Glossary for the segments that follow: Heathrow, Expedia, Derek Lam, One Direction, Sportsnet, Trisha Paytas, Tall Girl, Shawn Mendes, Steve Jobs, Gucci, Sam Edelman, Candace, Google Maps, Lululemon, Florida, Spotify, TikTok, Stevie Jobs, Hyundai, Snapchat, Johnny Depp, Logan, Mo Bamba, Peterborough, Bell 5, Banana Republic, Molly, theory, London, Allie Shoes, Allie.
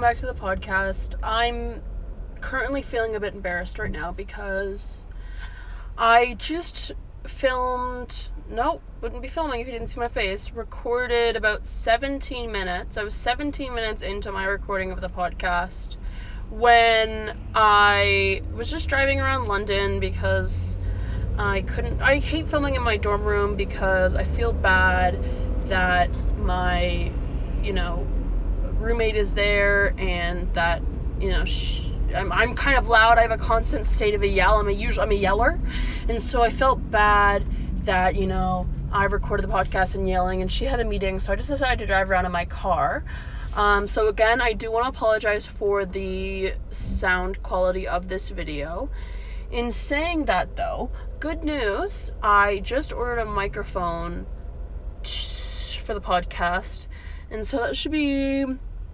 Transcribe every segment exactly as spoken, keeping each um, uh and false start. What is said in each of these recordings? welcome back to the podcast. I'm currently feeling a bit embarrassed right now because I just filmed, no, wouldn't be filming if you didn't see my face, recorded about seventeen minutes. I was seventeen minutes into my recording of the podcast when I was just driving around London because I couldn't, I hate filming in my dorm room because I feel bad that my, you know, roommate is there and that, you know, she, I'm, I'm kind of loud. I have a constant state of a yell. I'm a usual, I'm a yeller. And so I felt bad that, you know, I recorded the podcast and yelling and she had a meeting. So I just decided to drive around in my car. Um, so again, I do want to apologize for the sound quality of this video. In saying that though, good news, I just ordered a microphone for the podcast. And so that should be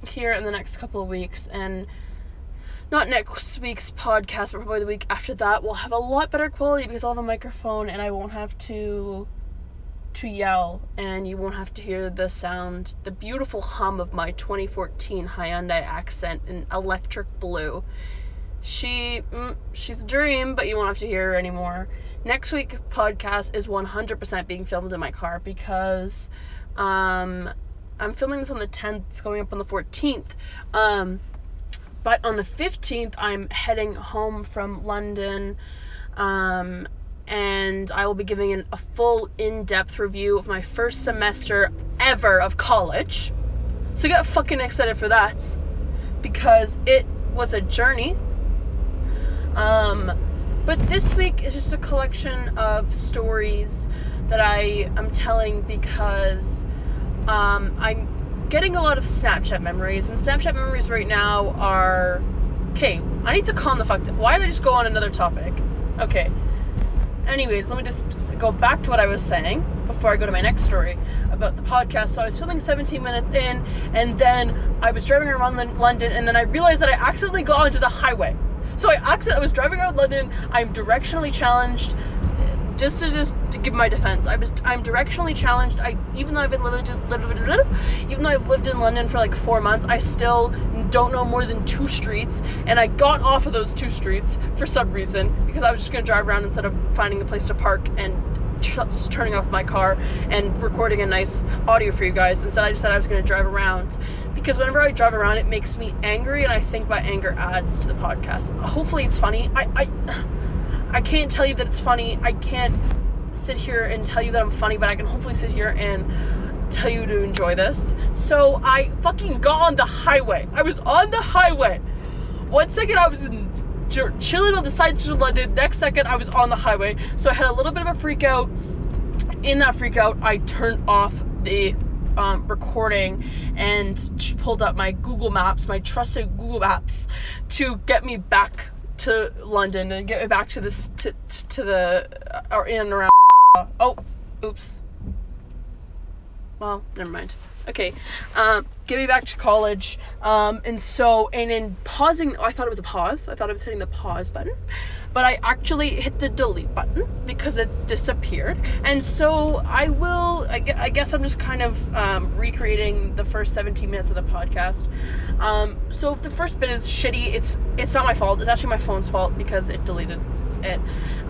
here in the next couple of weeks. And not next week's podcast, but probably the week after that, we'll have a lot better quality because I'll have a microphone and I won't have to to yell and you won't have to hear the sound, the beautiful hum of my twenty fourteen Hyundai Accent in electric blue. She, mm, she's a dream, but you won't have to hear her anymore. Next week's podcast is one hundred percent being filmed in my car because um, I'm filming this on the tenth. It's going up on the fourteenth. Um... But on the fifteenth, I'm heading home from London, um, and I will be giving an, a full in-depth review of my first semester ever of college. So get fucking excited for that, because it was a journey. Um, but this week is just a collection of stories that I am telling because um, I'm getting a lot of Snapchat memories, and Snapchat memories right now are, okay, I need to calm the fuck down. Why did I just go on another topic? Okay. Anyways, let me just go back to what I was saying before I go to my next story about the podcast. So I was filming seventeen minutes in, and then I was driving around London, and then I realized that I accidentally got onto the highway. So I accidentally, I was driving around London, I'm directionally challenged. Just to just to give my defense, I was I'm directionally challenged. I even though I've been lived in, even though I've lived in London for like four months, I still don't know more than two streets, and I got off of those two streets for some reason because I was just gonna drive around instead of finding a place to park and tr- turning off my car and recording a nice audio for you guys. Instead, I just said I was gonna drive around because whenever I drive around, it makes me angry, and I think my anger adds to the podcast. Hopefully, it's funny. I. I I can't tell you that it's funny. I can't sit here and tell you that I'm funny, but I can hopefully sit here and tell you to enjoy this. So I fucking got on the highway. I was on the highway. One second I was in, chilling on the sides of London. Next second I was on the highway. So I had a little bit of a freak out. In that freak out, I turned off the um, recording and pulled up my Google Maps, my trusted Google Maps, to get me back to London and get me back to this to, to, to the or uh, in and around. Oh, oops. Well, never mind. Okay, um, get me back to college. Um, and so and in pausing, oh, I thought it was a pause. I thought I was hitting the pause button, but I actually hit the delete button because it's disappeared. And so I will. I, I guess I'm just kind of um, recreating the first seventeen minutes of the podcast. Um, so if the first bit is shitty, it's it's not my fault. It's actually my phone's fault because it deleted it.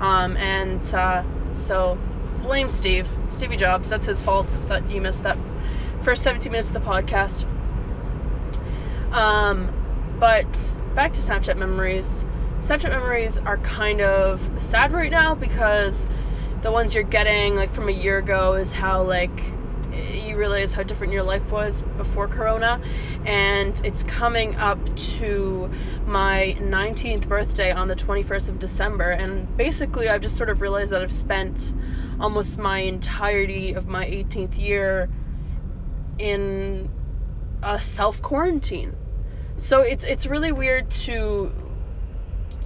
Um, and uh, so blame Steve, Stevie Jobs. That's his fault that you missed that first seventeen minutes of the podcast. Um, but back to Snapchat memories. Snapchat memories are kind of sad right now because the ones you're getting like from a year ago is how like you realize how different your life was before Corona, and it's coming up to my nineteenth birthday on the twenty-first of December, and basically I've just sort of realized that I've spent almost my entirety of my eighteenth year in a self-quarantine. So it's it's really weird to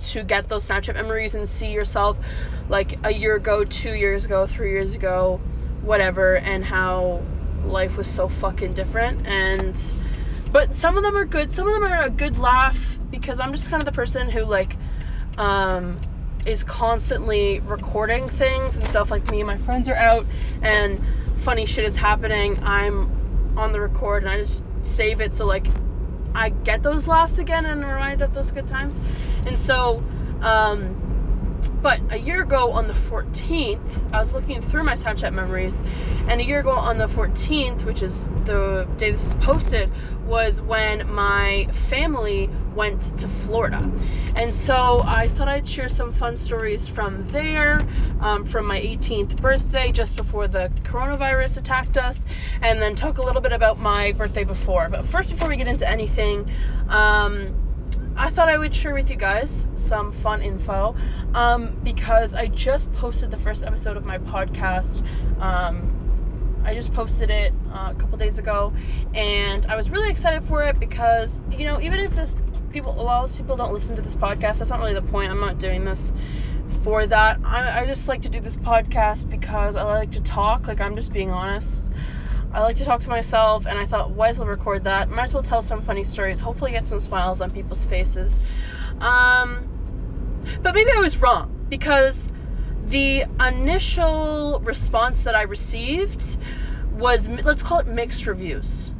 to get those Snapchat memories and see yourself like a year ago, two years ago, three years ago, whatever, and how life was so fucking different. And but some of them are good, some of them are a good laugh because I'm just kind of the person who like um is constantly recording things and stuff. Like me and my friends are out and funny shit is happening, I'm on the record and I just save it so like I get those laughs again and I'm reminded of those good times. And so, um, but a year ago on the fourteenth, I was looking through my Snapchat memories, and a year ago on the fourteenth, which is the day this is posted, was when my family went to Florida. And so I thought I'd share some fun stories from there, um, from my eighteenth birthday, just before the coronavirus attacked us, and then talk a little bit about my birthday before. But first, before we get into anything, um, I thought I would share with you guys some fun info, um, because I just posted the first episode of my podcast. Um, I just posted it uh, a couple days ago, and I was really excited for it because, you know, even if this people, a lot of people don't listen to this podcast, that's not really the point. I'm not doing this for that. I, I just like to do this podcast because I like to talk. Like, I'm just being honest. I like to talk to myself, and I thought, why as well record that? Might as well tell some funny stories. Hopefully get some smiles on people's faces. Um, but maybe I was wrong, because the initial response that I received was, let's call it mixed reviews.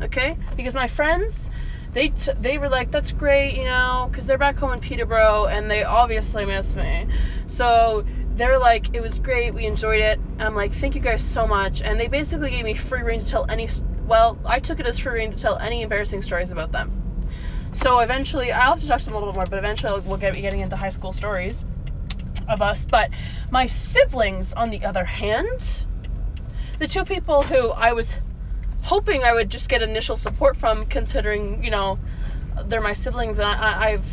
Okay? Because my friends, they t- they were like, that's great, you know, because they're back home in Peterborough, and they obviously miss me. So they're like, it was great, we enjoyed it. I'm like, thank you guys so much. And they basically gave me free rein to tell any, well, I took it as free rein to tell any embarrassing stories about them. So eventually, I'll have to talk to them a little bit more, but eventually we'll get getting into high school stories of us. But my siblings, on the other hand, the two people who I was hoping I would just get initial support from, considering, you know, they're my siblings and I, I've...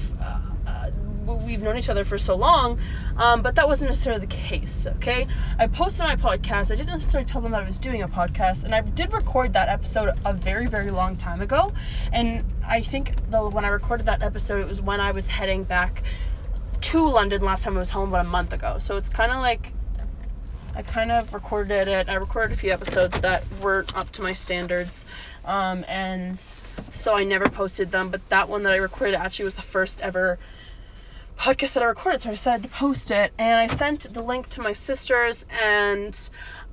we've known each other for so long, um, but that wasn't necessarily the case, okay? I posted my podcast. I didn't necessarily tell them that I was doing a podcast, and I did record that episode a very, very long time ago, and I think the, when I recorded that episode, it was when I was heading back to London last time I was home about a month ago, so it's kind of like, I kind of recorded it, I recorded a few episodes that weren't up to my standards, um, and so I never posted them, but that one that I recorded actually was the first ever podcast that I recorded, so I decided to post it, and I sent the link to my sisters, and,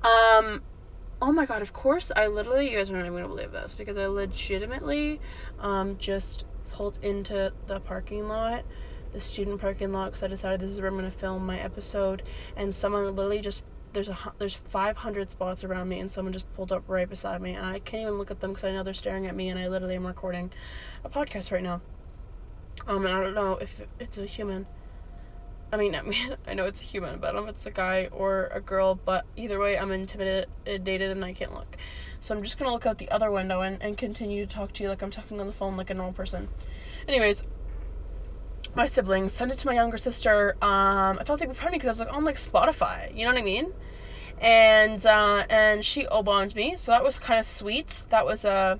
um, oh my god, of course, I literally, you guys are not even going to believe this, because I legitimately, um, just pulled into the parking lot, the student parking lot, because I decided this is where I'm going to film my episode, and someone literally just, there's a, there's five hundred spots around me, and someone just pulled up right beside me, and I can't even look at them, because I know they're staring at me, and I literally am recording a podcast right now. Um, and I don't know if it's a human. I mean, I mean, I know it's a human, but I don't know if it's a guy or a girl, but either way, I'm intimidated and I can't look. So I'm just gonna look out the other window and, and continue to talk to you like I'm talking on the phone like a normal person. Anyways, my siblings, sent it to my younger sister. Um, I thought they were funny because I was like on like Spotify, you know what I mean? And, uh, and she O-bombed me, so that was kind of sweet. That was, uh,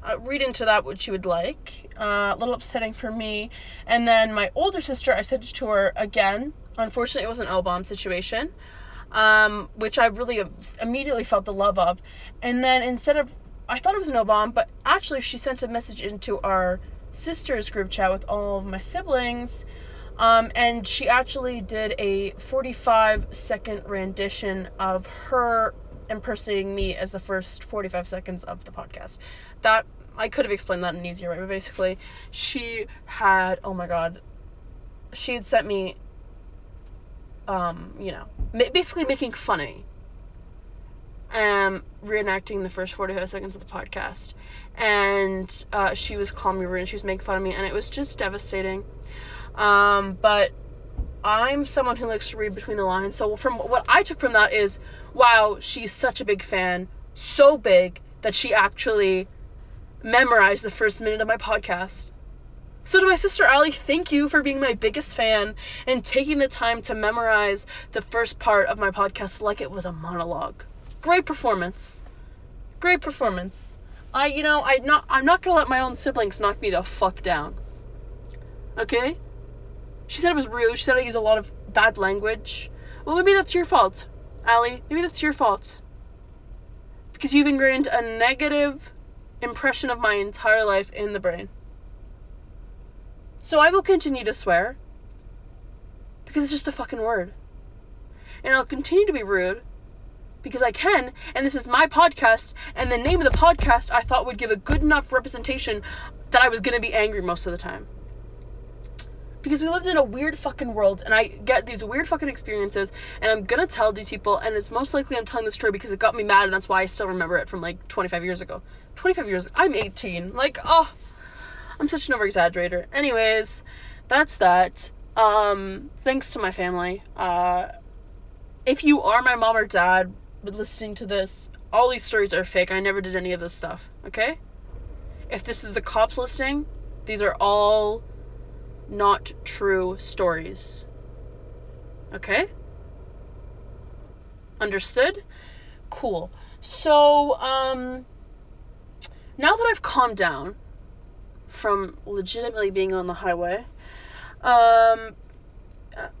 Uh, read into that what you would like. Uh, a little upsetting for me. And then my older sister, I sent it to her again. Unfortunately, it was an L-bomb situation, um, which I really immediately felt the love of. And then instead of, I thought it was an L-bomb, but actually she sent a message into our sisters group chat with all of my siblings. Um, and she actually did a forty-five second rendition of her impersonating me as the first forty-five seconds of the podcast. That I could have explained that in an easier way, but basically she had, oh my god, she had sent me, um, you know, basically making fun of me, um, reenacting the first forty-five seconds of the podcast, and uh, she was calling me rude, and she was making fun of me, and it was just devastating. Um, but I'm someone who likes to read between the lines, so from what I took from that is, wow, she's such a big fan, so big that she actually memorized the first minute of my podcast. So to my sister Allie, thank you for being my biggest fan and taking the time to memorize the first part of my podcast like it was a monologue. Great performance. Great performance. I, you know, I not, I'm not going to let my own siblings knock me the fuck down. Okay? She said it was rude. She said I use a lot of bad language. Well, maybe that's your fault, Allie. Maybe that's your fault. Because you've ingrained a negative impression of my entire life in the brain. So I will continue to swear. Because it's just a fucking word. And I'll continue to be rude. because I can, and this is my podcast, and the name of the podcast I thought would give a good enough representation that I was going to be angry most of the time. Because we lived in a weird fucking world, and I get these weird fucking experiences, and I'm going to tell these people, and it's most likely I'm telling the story because it got me mad, and that's why I still remember it from, like, twenty-five years ago. twenty-five years ago. I'm eighteen. Like, oh, I'm such an over-exaggerator. Anyways, that's that. Um, thanks to my family. Uh, if you are my mom or dad listening to this, all these stories are fake. I never did any of this stuff, okay? If this is the cops listening, these are all not true stories, okay? Understood? Cool. So, um, now that I've calmed down from legitimately being on the highway, um,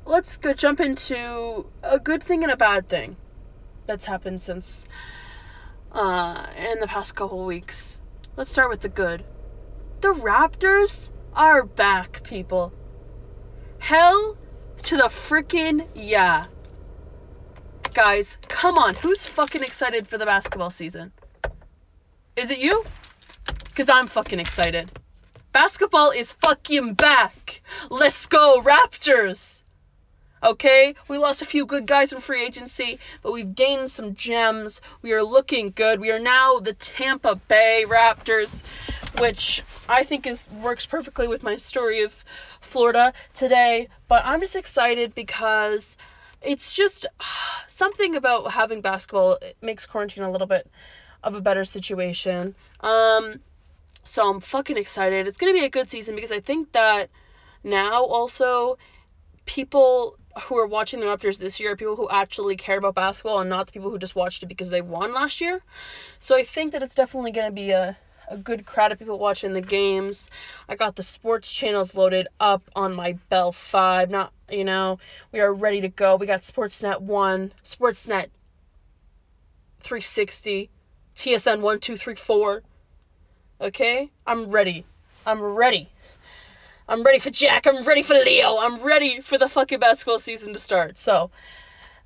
let's go jump into a good thing and a bad thing that's happened since, uh, in the past couple weeks. Let's start with the good. The Raptors are back, people. Hell to the frickin' yeah. Guys, come on. Who's fucking excited for the basketball season? Is it you? Because I'm fucking excited. Basketball is fucking back. Let's go, Raptors. Okay, we lost a few good guys in free agency, but we've gained some gems. We are looking good. We are now the Tampa Bay Raptors, which I think is works perfectly with my story of Florida today. But I'm just excited because it's just uh, something about having basketball. It makes quarantine a little bit of a better situation. Um, so I'm fucking excited. It's going to be a good season because I think that now also people who are watching the Raptors this year are people who actually care about basketball and not the people who just watched it because they won last year. So I think that it's definitely going to be a, a good crowd of people watching the games. I got the sports channels loaded up on my Bell five. Not, you know, we are ready to go. We got Sportsnet one, Sportsnet three sixty, T S N one two three four. Okay? I'm ready. I'm ready. I'm ready for Jack. I'm ready for Leo. I'm ready for the fucking basketball season to start. So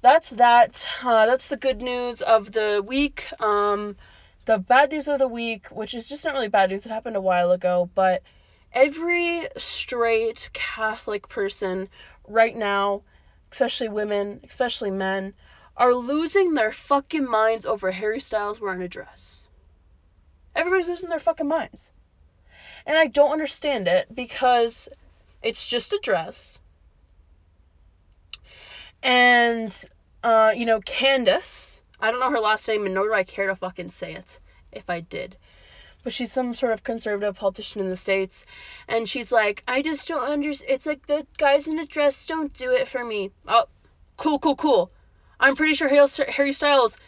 that's that. Uh, that's the good news of the week. Um, the bad news of the week, which is just not really bad news. It happened a while ago. But every straight Catholic person right now, especially women, especially men, are losing their fucking minds over Harry Styles wearing a dress. Everybody's losing their fucking minds. And I don't understand it because it's just a dress. And, uh, you know, Candace, I don't know her last name and nor do I care to fucking say it if I did. But she's some sort of conservative politician in the States. And she's like, I just don't understand. It's like the guys in a dress don't do it for me. Oh, cool, cool, cool. I'm pretty sure Harry Styles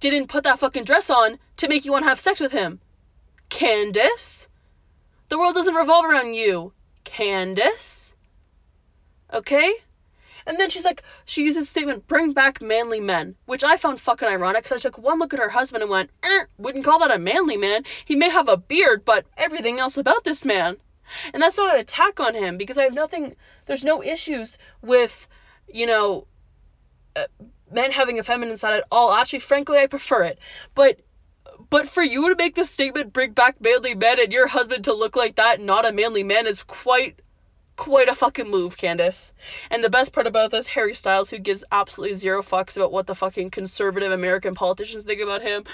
didn't put that fucking dress on to make you want to have sex with him. Candace? The world doesn't revolve around you, Candace. Okay? And then she's like, she uses the statement, bring back manly men, which I found fucking ironic because I took one look at her husband and went, eh, wouldn't call that a manly man. He may have a beard, but everything else about this man. And that's not an attack on him because I have nothing, there's no issues with, you know, uh, men having a feminine side at all. Actually, frankly, I prefer it. But... But for you to make the statement, bring back manly men, and your husband to look like that, not a manly man, is quite, quite a fucking move, Candace. And the best part about this, Harry Styles, who gives absolutely zero fucks about what the fucking conservative American politicians think about him,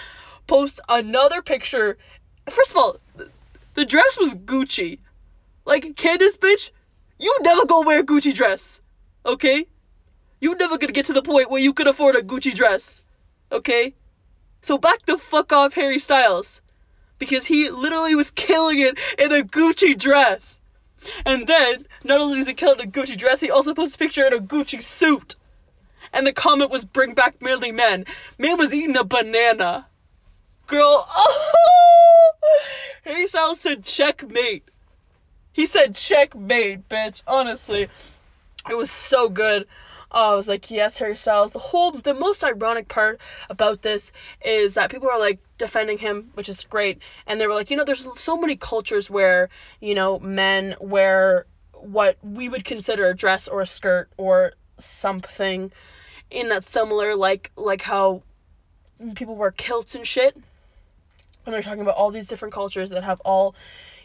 posts another picture. First of all, the dress was Gucci. Like, Candace, bitch, you never gonna wear a Gucci dress, okay? You never gonna get to the point where you can afford a Gucci dress, okay? So back the fuck off Harry Styles, because he literally was killing it in a Gucci dress. And then, not only was he killing a Gucci dress, he also posted a picture in a Gucci suit. And the comment was, bring back manly men. Man was eating a banana. Girl, oh! Harry Styles said checkmate. He said checkmate, bitch. Honestly, it was so good. Oh, I was like, yes, Harry Styles. The whole, the most ironic part about this is that people are, like, defending him, which is great. And they were like, you know, there's so many cultures where, you know, men wear what we would consider a dress or a skirt or something in that similar, like, like how people wear kilts and shit. And they're talking about all these different cultures that have all,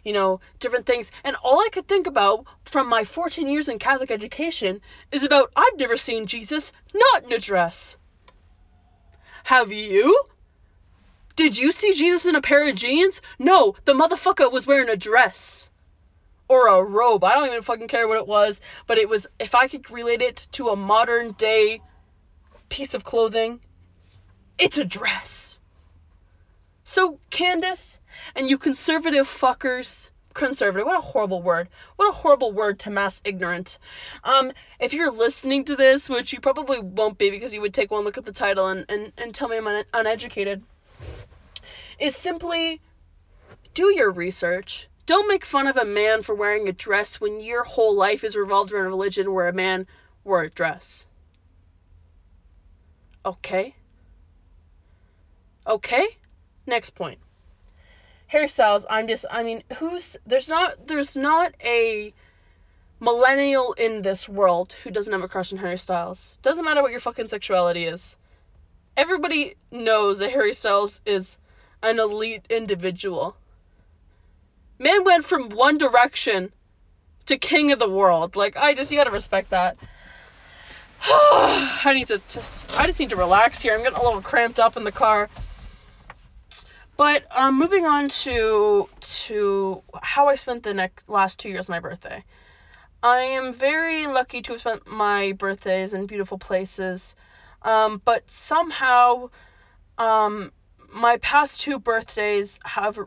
you know, different things. And all I could think about from my fourteen years in Catholic education is about, I've never seen Jesus not in a dress. Have you? Did you see Jesus in a pair of jeans? No, the motherfucker was wearing a dress. Or a robe. I don't even fucking care what it was. But it was, if I could relate it to a modern day piece of clothing, it's a dress. So, Candace, and you conservative fuckers, conservative, what a horrible word, what a horrible word to mass ignorant, um, if you're listening to this, which you probably won't be because you would take one look at the title and, and, and tell me I'm un- uneducated, is simply do your research. Don't make fun of a man for wearing a dress when your whole life is revolved around a religion where a man wore a dress. Okay? Okay? Next point. Harry Styles, I'm just, I mean, who's, there's not, there's not a millennial in this world who doesn't have a crush on Harry Styles. Doesn't matter what your fucking sexuality is. Everybody knows that Harry Styles is an elite individual. Man went from One Direction to king of the world. Like, I just, you gotta respect that. I need to just, I just need to relax here. I'm getting a little cramped up in the car. But um, moving on to to how I spent the next last two years of my birthday. I am very lucky to have spent my birthdays in beautiful places, um, but somehow um, my past two birthdays have...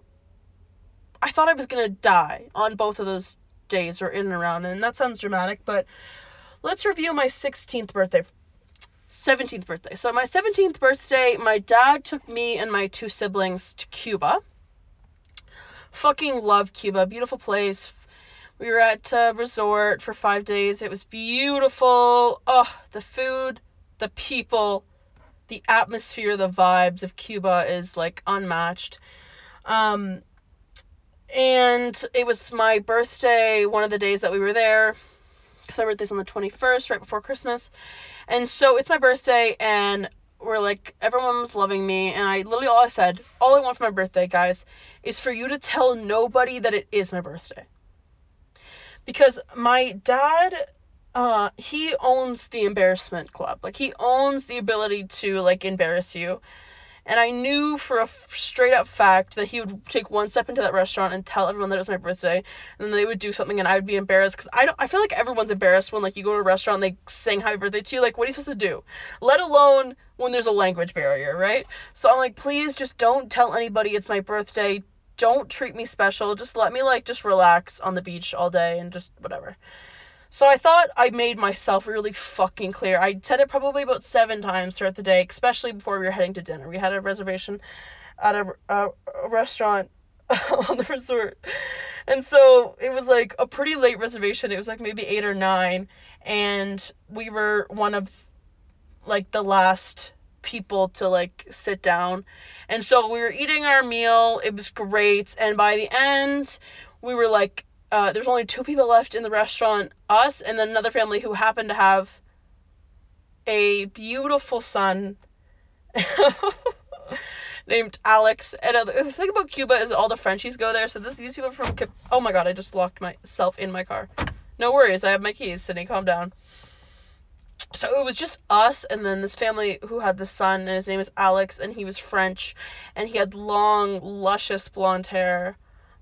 I thought I was going to die on both of those days or in and around, and that sounds dramatic, but let's review my sixteenth birthday. seventeenth birthday. So my seventeenth birthday, my dad took me and my two siblings to Cuba. Fucking love Cuba. Beautiful place. We were at a resort for five days. It was beautiful. Oh, the food, the people, the atmosphere, the vibes of Cuba is like unmatched. Um, and it was my birthday, one of the days that we were there. Because my birthday's on the twenty-first, right before Christmas. And so it's my birthday, and we're like, everyone was loving me. And I literally, all I said, all I want for my birthday, guys, is for you to tell nobody that it is my birthday. Because my dad, uh, he owns the embarrassment club. Like, he owns the ability to, like, embarrass you. And I knew for a straight-up fact that he would take one step into that restaurant and tell everyone that it was my birthday, and then they would do something, and I would be embarrassed, because I, I feel like everyone's embarrassed when, like, you go to a restaurant and they sing happy birthday to you. Like, what are you supposed to do? Let alone when there's a language barrier, right? So I'm like, please just don't tell anybody it's my birthday. Don't treat me special. Just let me, like, just relax on the beach all day and just whatever. So I thought I made myself really fucking clear. I said it probably about seven times throughout the day, especially before we were heading to dinner. We had a reservation at a, a, a restaurant on the resort. And so it was like a pretty late reservation. It was like maybe eight or nine. And we were one of like the last people to like sit down. And so we were eating our meal. It was great. And by the end, we were like, Uh, there's only two people left in the restaurant, us and then another family who happened to have a beautiful son named Alex. And uh, the thing about Cuba is all the Frenchies go there. So this, these people from... Oh my God, I just locked myself in my car. No worries, I have my keys, Sydney, calm down. So it was just us and then this family who had the son, and his name is Alex, and he was French, and he had long, luscious blonde hair.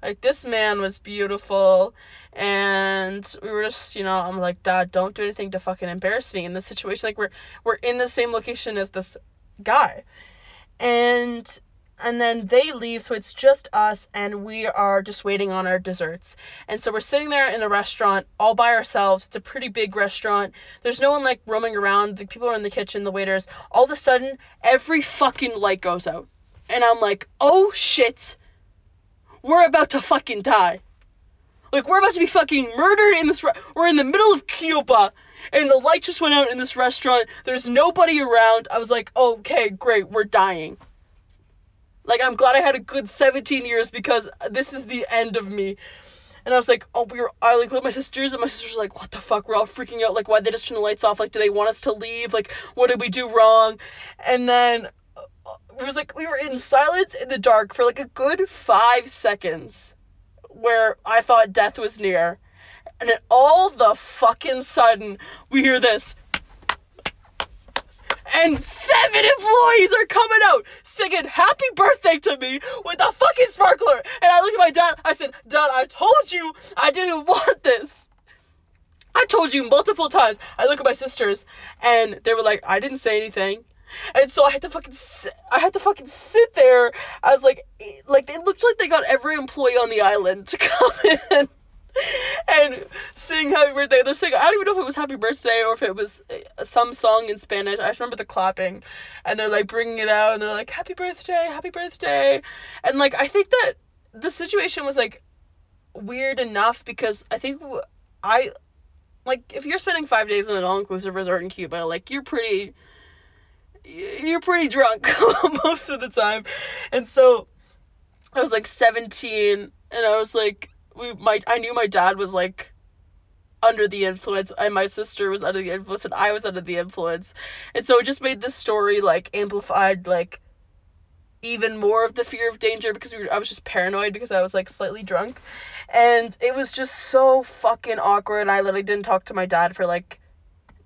Like, this man was beautiful, and we were just, you know, I'm like, Dad, don't do anything to fucking embarrass me in this situation. Like, we're we're in the same location as this guy. And and then they leave, so it's just us, and we are just waiting on our desserts. And so we're sitting there in a restaurant all by ourselves. It's a pretty big restaurant. There's no one, like, roaming around. The people are in the kitchen, the waiters. All of a sudden, every fucking light goes out. And I'm like, oh, shit. We're about to fucking die. Like, we're about to be fucking murdered in this... Re- we're in the middle of Cuba, and the light just went out in this restaurant. There's nobody around. I was like, okay, great, we're dying. Like, I'm glad I had a good seventeen years, because this is the end of me. And I was like, oh, we were... I, like, looked at my sisters, and my sisters were like, what the fuck? We're all freaking out. Like, why'd they just turn the lights off? Like, do they want us to leave? Like, what did we do wrong? And then... it was like we were in silence in the dark for like a good five seconds where I thought death was near. And then all the fucking sudden, we hear this. And seven employees are coming out singing happy birthday to me with a fucking sparkler. And I look at my dad. I said, Dad, I told you I didn't want this. I told you multiple times. I look at my sisters and they were like, I didn't say anything. And so I had to fucking sit, I had to fucking sit there. I was like, like it looked like they got every employee on the island to come in and sing happy birthday. They're singing, I don't even know if it was happy birthday or if it was some song in Spanish. I just remember the clapping and they're like bringing it out and they're like, happy birthday, happy birthday. And like, I think that the situation was like weird enough because I think I, like, if you're spending five days in an all-inclusive resort in Cuba, like, you're pretty, you're pretty drunk most of the time. And so I was like seventeen and I was like, We, my, I knew my dad was, like, under the influence, and my sister was under the influence, and I was under the influence, and so it just made this story, like, amplified, like, even more of the fear of danger, because we were, I was just paranoid, because I was, like, slightly drunk, and it was just so fucking awkward, and I literally didn't talk to my dad for, like,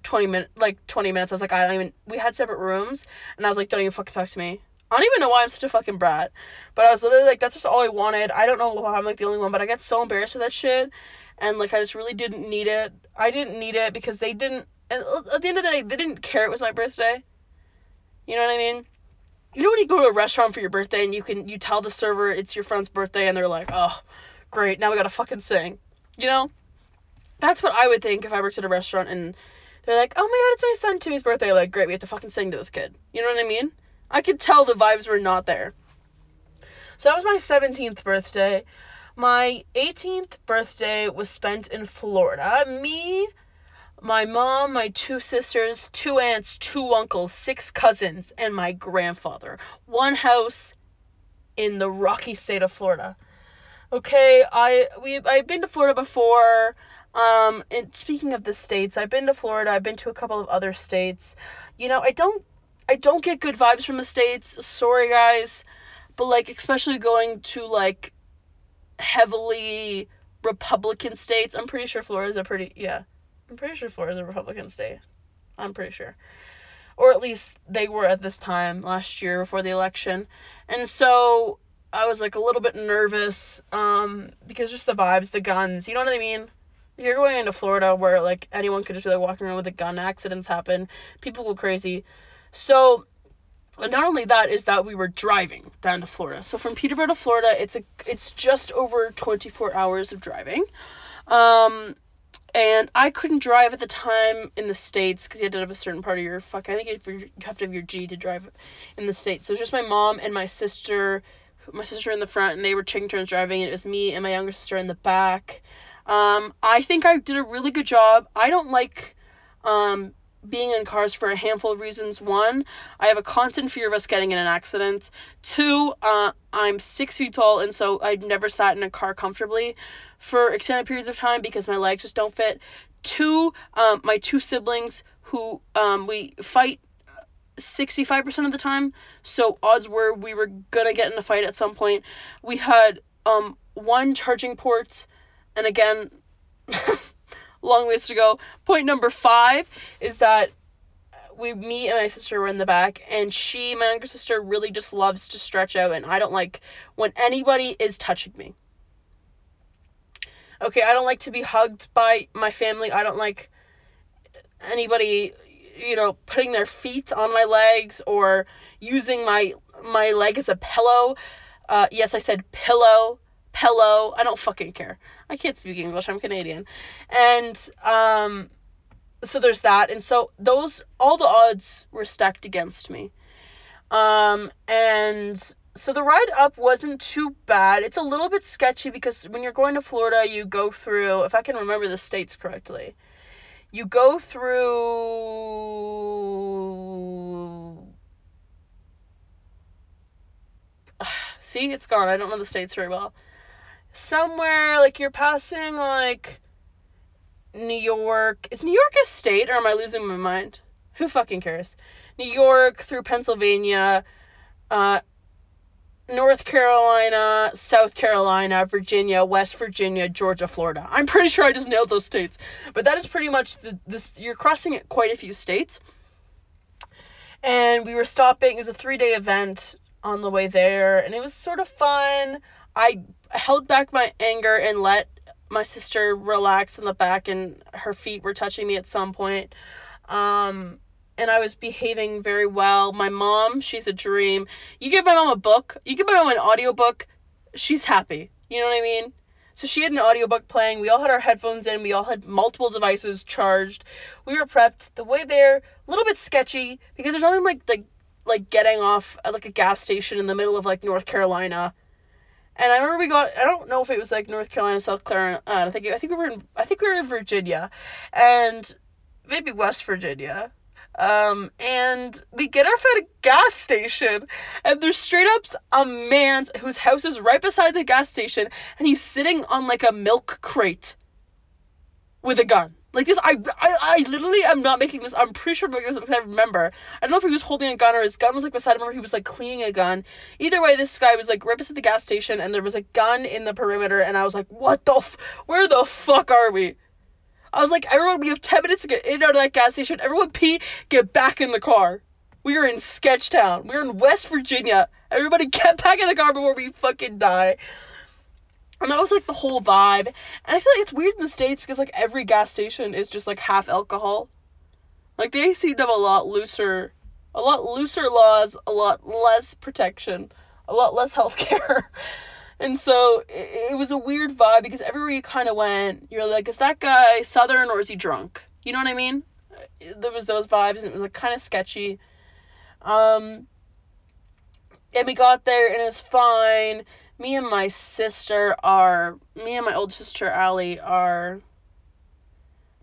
twenty minutes, like, twenty minutes, I was like, I don't even, we had separate rooms, and I was like, don't even fucking talk to me. I don't even know why I'm such a fucking brat, but I was literally like, that's just all I wanted. I don't know why I'm like the only one, but I got so embarrassed with that shit, and like I just really didn't need it. I didn't need it because they didn't. At the end of the day, they didn't care it was my birthday. You know what I mean? You know when you go to a restaurant for your birthday and you can you tell the server it's your friend's birthday and they're like, oh, great, now we gotta fucking sing. You know? That's what I would think if I worked at a restaurant and they're like, oh my god, it's my son Timmy's birthday. I'm like, great, we have to fucking sing to this kid. You know what I mean? I could tell the vibes were not there. So that was my seventeenth birthday. My eighteenth birthday was spent in Florida. Me, my mom, my two sisters, two aunts, two uncles, six cousins, and my grandfather. One house in the rocky state of Florida. Okay, I we I've been to Florida before. Um, and speaking of the states, I've been to Florida. I've been to a couple of other states. You know, I don't I don't get good vibes from the States, sorry guys, but, like, especially going to, like, heavily Republican states, I'm pretty sure Florida's a pretty, yeah, I'm pretty sure Florida's a Republican state, I'm pretty sure, or at least they were at this time last year before the election, and so I was, like, a little bit nervous, um, because just the vibes, the guns, you know what I mean? You're going into Florida where, like, anyone could just be, like, walking around with a gun, accidents happen, people go crazy. So, not only that is that we were driving down to Florida. So from Peterborough to Florida, it's a it's just over twenty-four hours of driving. Um, and I couldn't drive at the time in the States because you had to have a certain part of your fuck. I think you have to have your G to drive in the States. So it was just my mom and my sister, my sister in the front, and they were taking turns driving. And it was me and my younger sister in the back. Um, I think I did a really good job. I don't like um. being in cars for a handful of reasons. One, I have a constant fear of us getting in an accident. Two, uh, I'm six feet tall, and so I've never sat in a car comfortably for extended periods of time because my legs just don't fit. Two, um, my two siblings who um, we fight sixty-five percent of the time, so odds were we were gonna get in a fight at some point. We had um, one charging port, and again... long ways to go. Point number five is that we, me and my sister were in the back, and she, my younger sister, really just loves to stretch out, and I don't like when anybody is touching me. Okay, I don't like to be hugged by my family. I don't like anybody, you know, putting their feet on my legs or using my my leg as a pillow. Uh, yes, I said pillow. Hello, I don't fucking care. I can't speak English. I'm Canadian. And um, so there's that. And so those, all the odds were stacked against me. Um, and so the ride up wasn't too bad. It's a little bit sketchy because when you're going to Florida, you go through, if I can remember the states correctly, you go through... See, it's gone. I don't know the states very well. Somewhere, like, you're passing, like, New York. Is New York a state, or am I losing my mind? Who fucking cares? New York, through Pennsylvania, uh, North Carolina, South Carolina, Virginia, West Virginia, Georgia, Florida. I'm pretty sure I just nailed those states. But that is pretty much the, this. You're crossing quite a few states. And we were stopping. It was a three-day event on the way there. And it was sort of fun. I held back my anger and let my sister relax in the back. And her feet were touching me at some point. Um... And I was behaving very well. My mom, she's a dream. You give my mom a book, you give my mom an audiobook, she's happy. You know what I mean? So she had an audiobook playing. We all had our headphones in. We all had multiple devices charged. We were prepped. The way there, a little bit sketchy, because there's nothing like like, like getting off at like a gas station in the middle of like North Carolina. And I remember we got, I don't know if it was like North Carolina, South Carolina. Uh, I think I think we were in I think we were in Virginia, and maybe West Virginia. Um, and we get off at a gas station, and there's straight up a man whose house is right beside the gas station, and he's sitting on like a milk crate with a gun. Like this, I, I, I literally am not making this, I'm pretty sure I'm making this because I remember. I don't know if he was holding a gun or his gun was like beside him, or he was like cleaning a gun. Either way, this guy was like right beside the gas station, and there was a gun in the perimeter, and I was like, what the, f- where the fuck are we? I was like, everyone, we have ten minutes to get in and out of that gas station. Everyone pee, get back in the car. We are in Sketchtown. We are in West Virginia. Everybody get back in the car before we fucking die. And that was, like, the whole vibe. And I feel like it's weird in the States because, like, every gas station is just, like, half alcohol. Like, they seem to have a lot looser, a lot looser laws, a lot less protection, a lot less healthcare. And so it, it was a weird vibe because everywhere you kind of went, you're like, is that guy Southern or is he drunk? You know what I mean? There was those vibes, and it was like kind of sketchy. Um, and we got there, and it was fine. Me and my sister are, me and my older sister Allie are,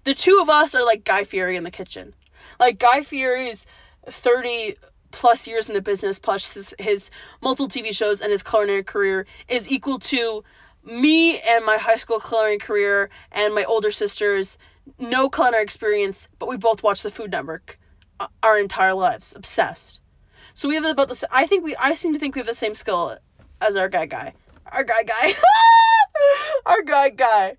the two of us are like Guy Fieri in the kitchen. Like Guy Fieri's thirty plus years in the business, plus his, his multiple T V shows and his culinary career is equal to me and my high school culinary career and my older sister's no culinary experience, but we both watched The Food Network uh, our entire lives, obsessed. So we have about the I think we I seem to think we have the same skill as our guy guy, our guy guy, our guy guy,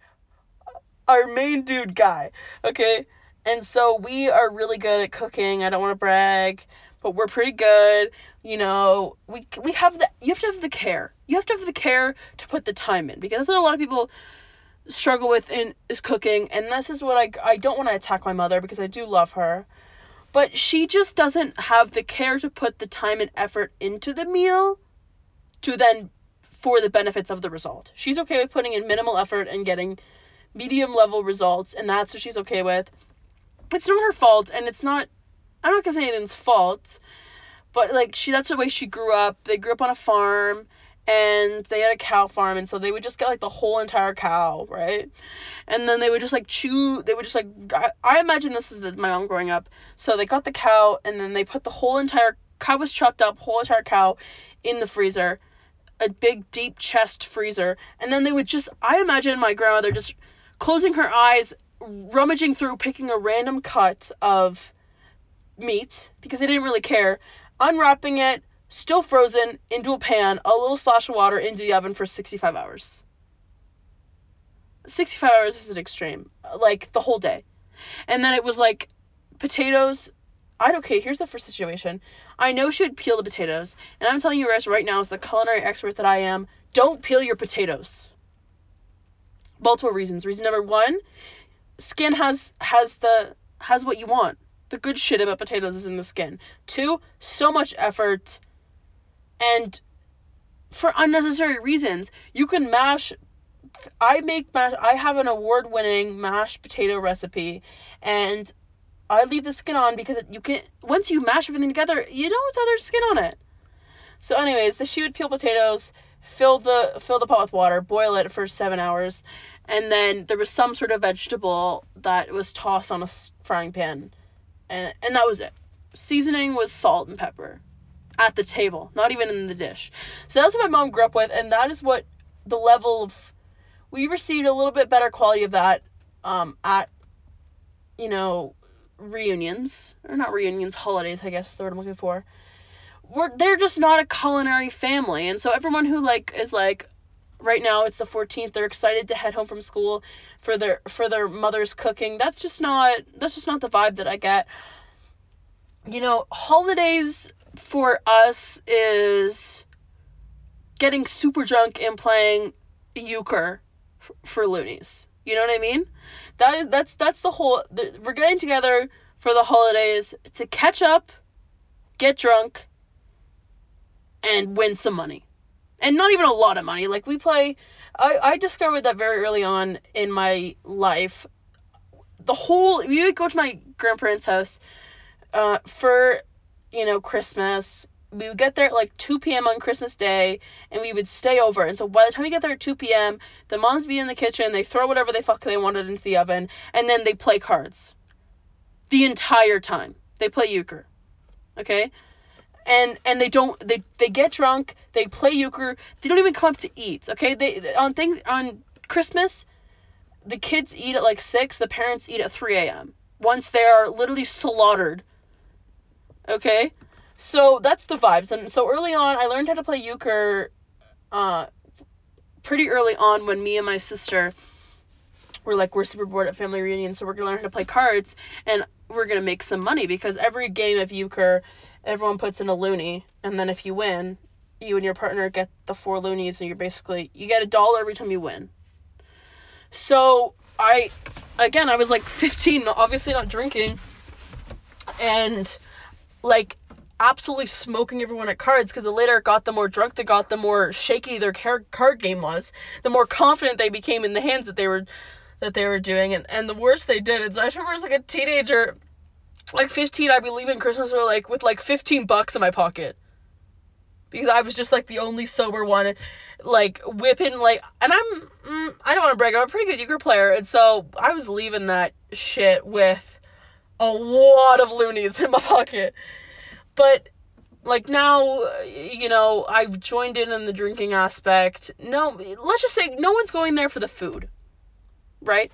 our main dude guy. Okay, and so we are really good at cooking. I don't want to brag, but we're pretty good, you know, we we have the, you have to have the care, you have to have the care to put the time in, because that's what a lot of people struggle with in, is cooking, and this is what I, I don't want to attack my mother, because I do love her, but she just doesn't have the care to put the time and effort into the meal, to then, for the benefits of the result. She's okay with putting in minimal effort and getting medium level results, and that's what she's okay with. It's not her fault, and it's not, I'm not gonna say anything's fault, but like she, that's the way she grew up. They grew up on a farm, and they had a cow farm, and so they would just get like the whole entire cow, right? And then they would just like chew, they would just like, I, I imagine this is the, my mom growing up. So they got the cow, and then they put the whole entire, cow was chopped up, whole entire cow in the freezer, a big deep chest freezer. And then they would just, I imagine my grandmother just closing her eyes, rummaging through, picking a random cut of meat, because they didn't really care, unwrapping it, still frozen, into a pan, a little splash of water, into the oven for sixty-five hours. sixty-five hours is an extreme, like the whole day. And then it was like potatoes. I okay, here's the first situation. I know she would peel the potatoes, and I'm telling you guys right now, as the culinary expert that I am, don't peel your potatoes. Multiple reasons. Reason number one, skin has has the has what you want. The good shit about potatoes is in the skin. Two, so much effort, and for unnecessary reasons. You can mash, I make mash, I have an award-winning mashed potato recipe, and I leave the skin on because you can, once you mash everything together, you don't have other skin on it. So anyways, the, she would peel potatoes, fill the, fill the pot with water, boil it for seven hours, and then there was some sort of vegetable that was tossed on a frying pan. And, and that was it. Seasoning was salt and pepper at the table, not even in the dish. So that's what my mom grew up with, and that is what the level of, we received a little bit better quality of that um, at, you know, reunions, or not reunions, holidays, I guess is the word I'm looking for. we're, they're just not a culinary family. And so everyone who, like, is, like, right now it's the fourteenth, they're excited to head home from school for their, for their mother's cooking. That's just not, that's just not the vibe that I get. You know, holidays for us is getting super drunk and playing Euchre f- for loonies. You know what I mean? That is, that's, that's the whole, the, we're getting together for the holidays to catch up, get drunk, and win some money. And not even a lot of money. Like, we play, I, I discovered that very early on in my life. The whole, we would go to my grandparents' house uh, for, you know, Christmas. We would get there at, like, two p.m. on Christmas Day, and we would stay over. And so by the time we get there at two p.m., the moms would be in the kitchen, they throw whatever they fuck they wanted into the oven, and then they play cards. The entire time. They play Euchre. Okay? And and they don't, they, they get drunk, they play Euchre, they don't even come up to eat, okay? They on things on Christmas, the kids eat at, like, six, the parents eat at three a.m. once they are literally slaughtered, okay? So that's the vibes. And so early on, I learned how to play Euchre uh, pretty early on when me and my sister were, like, we're super bored at family reunions, so we're going to learn how to play cards, and we're going to make some money, because every game of Euchre, everyone puts in a loony, and then if you win, you and your partner get the four loonies, and you're basically, you get a dollar every time you win. So, I, again, I was, like, fifteen, obviously not drinking, and, like, absolutely smoking everyone at cards, because the later it got, the more drunk they got, the more shaky their car- card game was, the more confident they became in the hands that they were, that they were doing, and, and the worse they did, and so I remember as, like, a teenager, like, fifteen, I'd be leaving Christmas with, like, with, like, fifteen bucks in my pocket. Because I was just, like, the only sober one, like, whipping, like, and I'm, mm, I don't want to brag, I'm a pretty good Euchre player, and so I was leaving that shit with a lot of loonies in my pocket. But, like, now, you know, I've joined in on the drinking aspect. No, let's just say no one's going there for the food, right?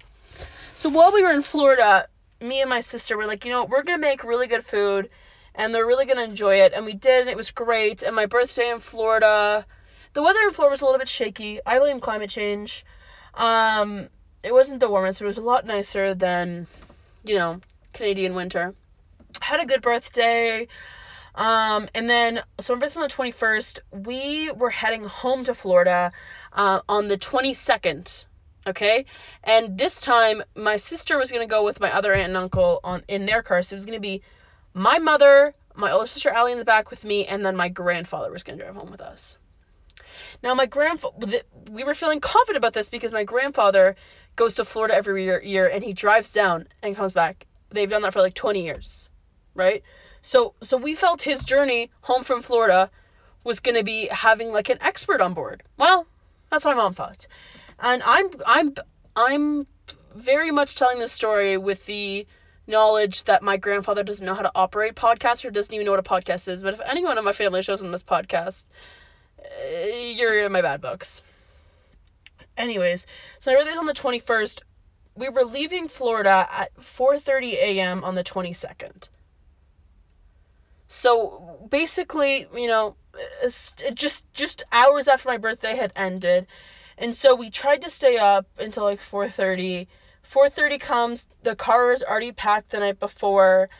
So while we were in Florida, me and my sister were like, you know, we're going to make really good food, and they're really going to enjoy it, and we did, and it was great, and my birthday in Florida, the weather in Florida was a little bit shaky, I blame climate change, um, it wasn't the warmest, but it was a lot nicer than, you know, Canadian winter, had a good birthday, um, and then, so my birthday on the twenty-first, we were heading home to Florida, uh, on the twenty-second, okay, and this time, my sister was going to go with my other aunt and uncle on in their car, so it was going to be my mother, my older sister Allie in the back with me, and then my grandfather was going to drive home with us. Now, my grandfather, we were feeling confident about this because my grandfather goes to Florida every year, year, and he drives down and comes back. They've done that for, like, twenty years, right? So, so we felt his journey home from Florida was going to be having, like, an expert on board. Well, that's what my mom thought. And I'm I'm I'm very much telling this story with the knowledge that my grandfather doesn't know how to operate podcasts or doesn't even know what a podcast is. But if anyone in my family shows him this podcast, you're in my bad books. Anyways, so I read this on the twenty-first. We were leaving Florida at four thirty a.m. on the twenty-second. So basically, you know, just just hours after my birthday had ended. And so we tried to stay up until, like, four thirty. four thirty comes, the car is already packed the night before.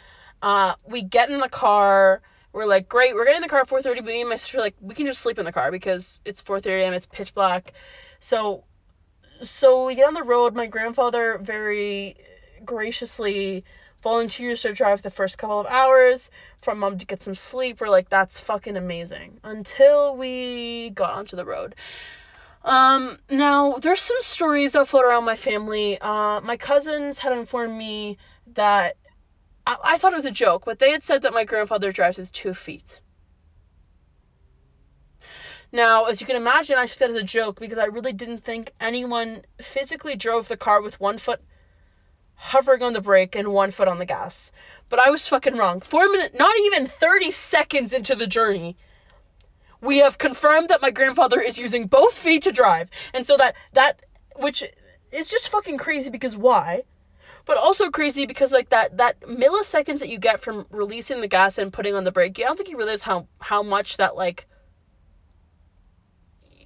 Uh, we get in the car. We're like, great, we're getting in the car at four thirty. But me and my sister are like, we can just sleep in the car because it's four thirty a.m., it's pitch black. So, so we get on the road. My grandfather very graciously volunteers to drive the first couple of hours for mom to get some sleep. We're like, that's fucking amazing. Until we got onto the road. Um, now, there's some stories that float around my family. Uh, my cousins had informed me that, I, I thought it was a joke, but they had said that my grandfather drives with two feet. Now, as you can imagine, I took that as a joke because I really didn't think anyone physically drove the car with one foot hovering on the brake and one foot on the gas. But I was fucking wrong. Four minutes, not even thirty seconds into the journey, we have confirmed that my grandfather is using both feet to drive. And so that, that, which is just fucking crazy because why? But also crazy because, like, that, that milliseconds that you get from releasing the gas and putting on the brake, I don't think you realize how, how much that, like,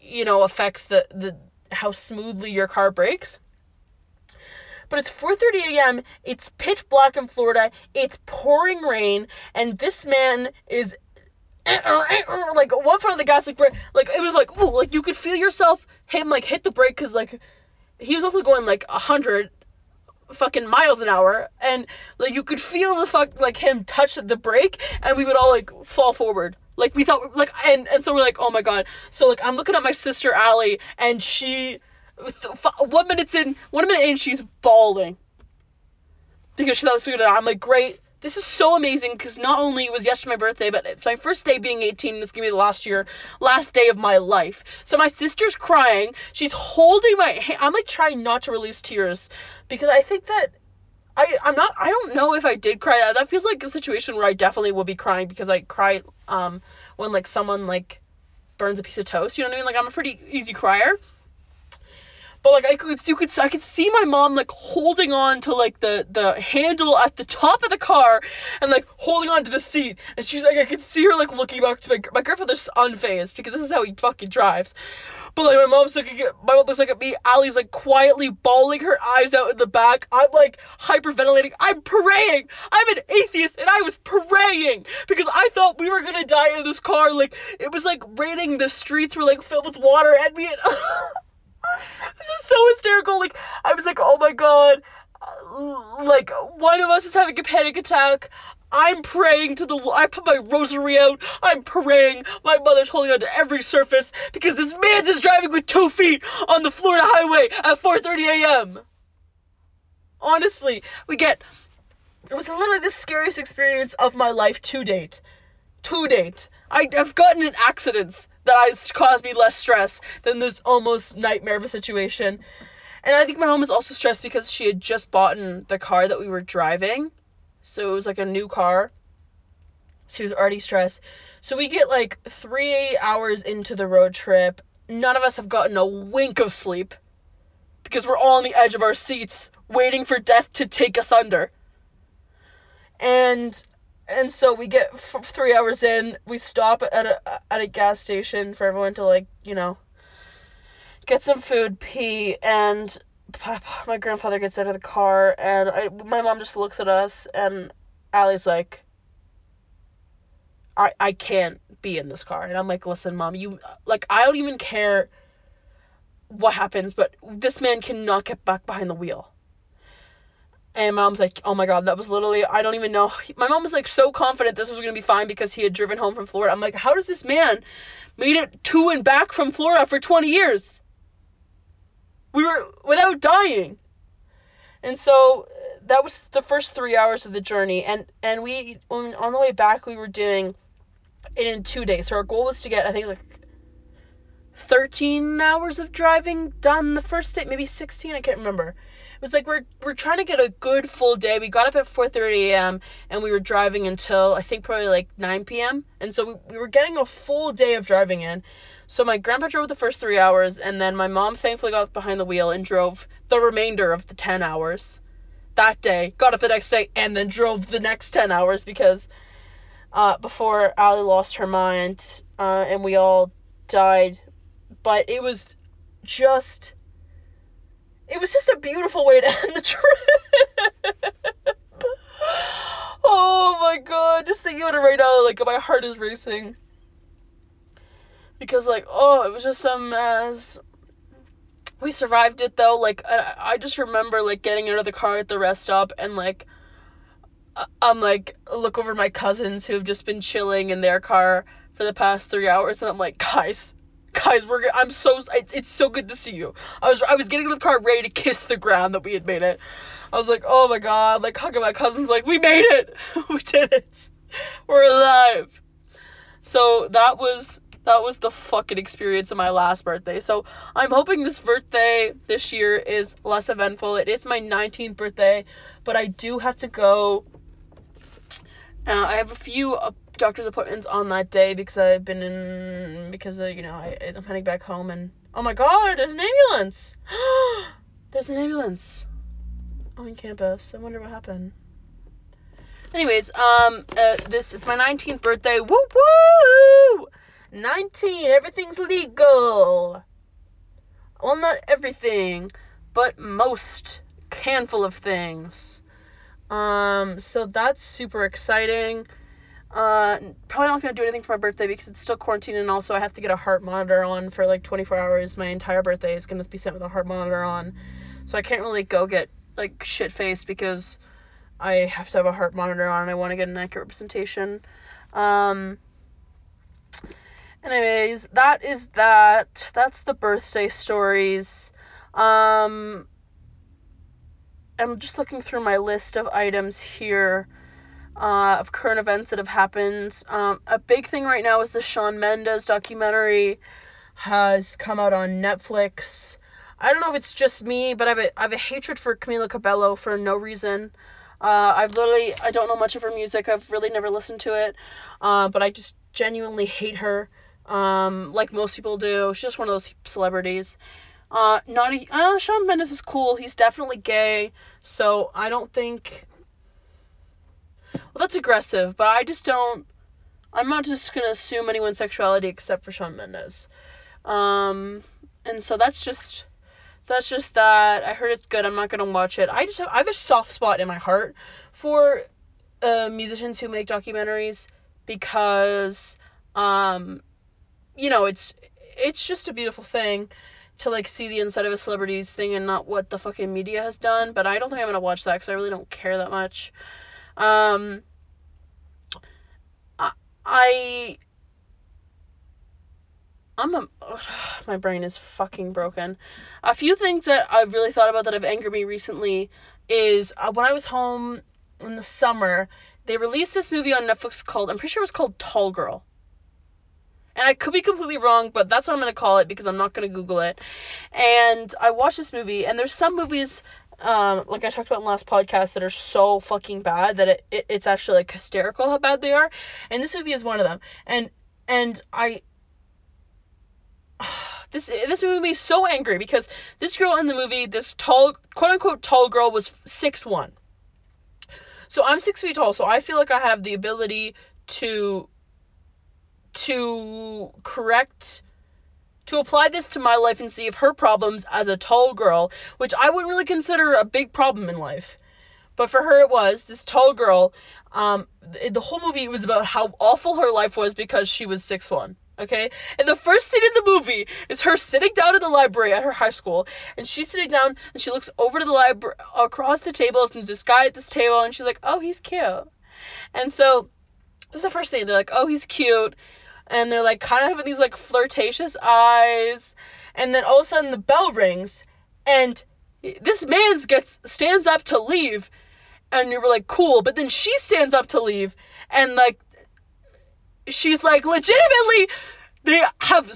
you know, affects the, the how smoothly your car brakes. But it's four thirty a.m., it's pitch black in Florida, it's pouring rain, and this man is, eh, eh, eh, eh, like, one foot on the gas, like, like, it was like, ooh, like, you could feel yourself, him, like, hit the brake, because, like, he was also going, like, one hundred fucking miles an hour, and, like, you could feel the fuck, like, him touch the brake, and we would all, like, fall forward. Like, we thought, like, and, and so we're like, oh, my God. So, like, I'm looking at my sister, Allie, and she... One minute in, one minute in, she's bawling because she thought this was gonna. I'm like, great, this is so amazing because not only was yesterday my birthday, but it's my first day being eighteen, and it's gonna be the last year, last day of my life. So my sister's crying, she's holding my hand. I'm like trying not to release tears because I think that I, I'm not. I don't know if I did cry. That feels like a situation where I definitely will be crying because I cry um when like someone like burns a piece of toast. You know what I mean? Like I'm a pretty easy crier. But, like, I could, you could, I could see my mom, like, holding on to, like, the, the handle at the top of the car and, like, holding on to the seat. And she's, like, I could see her, like, looking back to my, my grandfather's unfazed because this is how he fucking drives. But, like, my mom's looking at, my mom looks like at me. Allie's, like, quietly bawling her eyes out in the back. I'm, like, hyperventilating. I'm praying. I'm an atheist, and I was praying because I thought we were going to die in this car. Like, it was, like, raining. The streets were, like, filled with water. And me and... This is so hysterical. Like, I was like, oh my God, like, one of us is having a panic attack. I'm praying to the, I put my rosary out. I'm praying. My mother's holding on to every surface because this man's is driving with two feet on the Florida highway at four thirty a.m. Honestly, we get, it was literally the scariest experience of my life to date. To date. I, I've gotten in accidents that has caused me less stress than this almost nightmare of a situation. And I think my mom was also stressed because she had just bought in the car that we were driving. So it was like a new car. She was already stressed. So we get like three hours into the road trip. None of us have gotten a wink of sleep because we're all on the edge of our seats waiting for death to take us under. And... And so we get f- three hours in, we stop at a at a gas station for everyone to, like, you know, get some food, pee, and my grandfather gets out of the car, and I, my mom just looks at us, and Allie's like, I, I can't be in this car. And I'm like, listen, Mom, you, like, I don't even care what happens, but this man cannot get back behind the wheel. And Mom's like, oh my God, that was literally, I don't even know. My mom was like so confident this was going to be fine because he had driven home from Florida. I'm like, how does this man made it to and back from Florida for twenty years? We were without dying. And so that was the first three hours of the journey. And, and we, on, on the way back, we were doing it in two days. So our goal was to get, I think, like thirteen hours of driving done the first day, maybe sixteen, I can't remember. It was like we're we're trying to get a good full day. We got up at four thirty a.m. and we were driving until I think probably like nine p.m. And so we, we were getting a full day of driving in. So my grandpa drove the first three hours, and then my mom thankfully got behind the wheel and drove the remainder of the ten hours that day. Got up the next day and then drove the next ten hours because uh, before Allie lost her mind uh, and we all died. But it was just... It was just a beautiful way to end the trip. Oh my God. Just thinking about it right now, like, my heart is racing. Because, like, oh, it was just a mess. We survived it, though. Like, I, I just remember, like, getting out of the car at the rest stop and, like, I'm, like, look over my cousins who have just been chilling in their car for the past three hours. And I'm like, guys... Guys, we're. I'm so. It's so good to see you. I was. I was getting into the car ready to kiss the ground that we had made it. I was like, oh my God, like hugging my cousins, like we made it, we did it, we're alive. So that was that was the fucking experience of my last birthday. So I'm hoping this birthday this year is less eventful. It is my nineteenth birthday, but I do have to go. Uh, I have a few. Uh, doctor's appointments on that day because I've been in, because, uh, you know, I, I'm heading back home and, oh my God, there's an ambulance. There's an ambulance. on campus. I wonder what happened. Anyways, um, uh, this is my nineteenth birthday. Woo woo! nineteen, everything's legal. Well, not everything, but most handful of things. Um, so that's super exciting. Uh, probably not going to do anything for my birthday because it's still quarantine, and also I have to get a heart monitor on for like twenty-four hours. My entire birthday is going to be sent with a heart monitor on. So I can't really go get like shit-faced because I have to have a heart monitor on and I want to get an accurate representation. Um, anyways, that is that. That's the birthday stories. Um, I'm just looking through my list of items here. Uh, of current events that have happened. Um, a big thing right now is the Shawn Mendes documentary has come out on Netflix. I don't know if it's just me, but I have a, I have a hatred for Camila Cabello for no reason. Uh, I've literally, I don't know much of her music. I've really never listened to it. Uh, but I just genuinely hate her. Um, like most people do. She's just one of those celebrities. Uh, not a, uh, Shawn Mendes is cool. He's definitely gay. So I don't think... Well, that's aggressive, but I just don't... I'm not just going to assume anyone's sexuality except for Shawn Mendes. Um, and so that's just... That's just that. I heard it's good. I'm not going to watch it. I just have... I have a soft spot in my heart for uh, musicians who make documentaries because, um, you know, it's it's just a beautiful thing to, like, see the inside of a celebrity's thing and not what the fucking media has done. But I don't think I'm going to watch that because I really don't care that much. Um, I, I, I'm a, ugh, my brain is fucking broken. A few things that I've really thought about that have angered me recently is uh, when I was home in the summer, they released this movie on Netflix called, I'm pretty sure it was called Tall Girl. And I could be completely wrong, but that's what I'm going to call it because I'm not going to Google it. And I watched this movie, and there's some movies... Um, like I talked about in the last podcast, that are so fucking bad that it, it it's actually, like, hysterical how bad they are, and this movie is one of them, and, and I, this, this movie made me so angry, because this girl in the movie, this tall, quote-unquote tall girl, was six one, so I'm six feet tall, so I feel like I have the ability to, to correct... to apply this to my life and see if her problems as a tall girl, which I wouldn't really consider a big problem in life, but for her it was, this tall girl, um, the whole movie was about how awful her life was because she was six one, okay? And the first scene in the movie is her sitting down in the library at her high school, and she's sitting down, and she looks over to the library, across the table, and there's this guy at this table, and she's like, oh, he's cute. And so, this is the first thing, they're like, oh, he's cute, and they're, like, kind of having these, like, flirtatious eyes, and then all of a sudden the bell rings, and this man gets, stands up to leave, and you were, like, cool, but then she stands up to leave, and, like, she's, like, legitimately, they have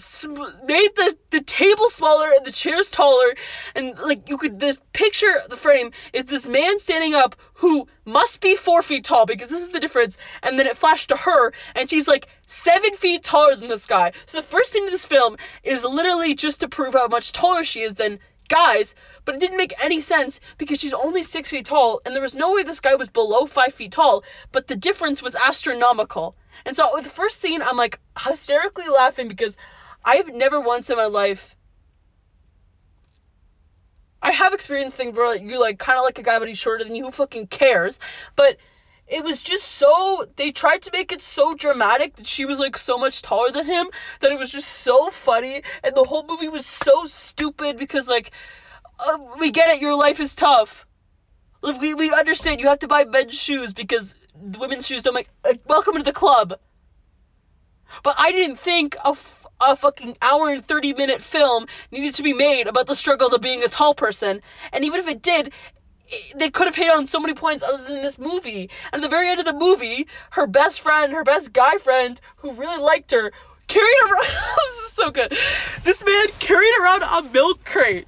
made the, the table smaller and the chairs taller, and, like, you could, this picture, the frame, is this man standing up who must be four feet tall, because this is the difference, and then it flashed to her, and she's, like, seven feet taller than this guy. So the first scene of this film is literally just to prove how much taller she is than guys, but it didn't make any sense, because she's only six feet tall, and there was no way this guy was below five feet tall, but the difference was astronomical. And so with the first scene, I'm, like, hysterically laughing because I've never once in my life... I have experienced things where you, like, kind of like a guy, but he's shorter than you. Who fucking cares? But it was just so... They tried to make it so dramatic that she was, like, so much taller than him that it was just so funny. And the whole movie was so stupid because, like, uh, we get it. Your life is tough. We we understand you have to buy men's shoes because the women's shoes don't make... Like, welcome to the club. But I didn't think a, f- a fucking hour and thirty minute film needed to be made about the struggles of being a tall person. And even if it did, it, they could have hit on so many points other than this movie. And at the very end of the movie, her best friend, her best guy friend, who really liked her, carried around... This is so good. This man carried around a milk crate.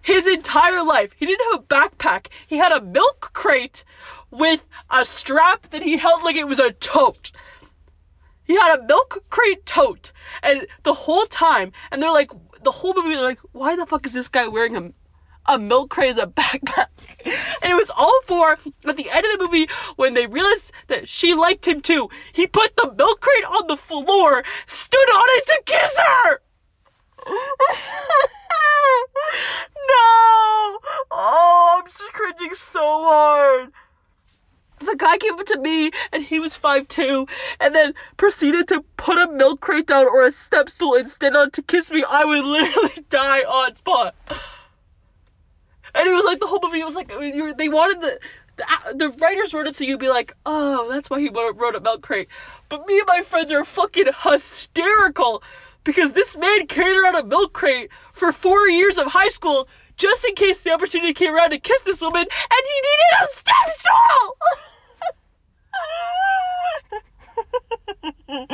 His entire life. He didn't have a backpack. He had a milk crate with a strap that he held like it was a tote. He had a milk crate tote. And the whole time, and they're like, the whole movie, they're like, why the fuck is this guy wearing a, a milk crate as a backpack. And it was all for, at the end of the movie, when they realized that she liked him too, he put the milk crate on the floor, stood on it to kiss her! No! Oh, I'm just cringing so hard. The guy came up to me, and he was five foot two, and then proceeded to put a milk crate down or a step stool and stand on to kiss me. I would literally die on spot. And it was like the whole movie, it was like, they wanted the, the, the writers wrote it so you'd be like, oh, that's why he wrote a milk crate. But me and my friends are fucking hysterical because this man carried around a milk crate for four years of high school just in case the opportunity came around to kiss this woman, and he needed a step stool!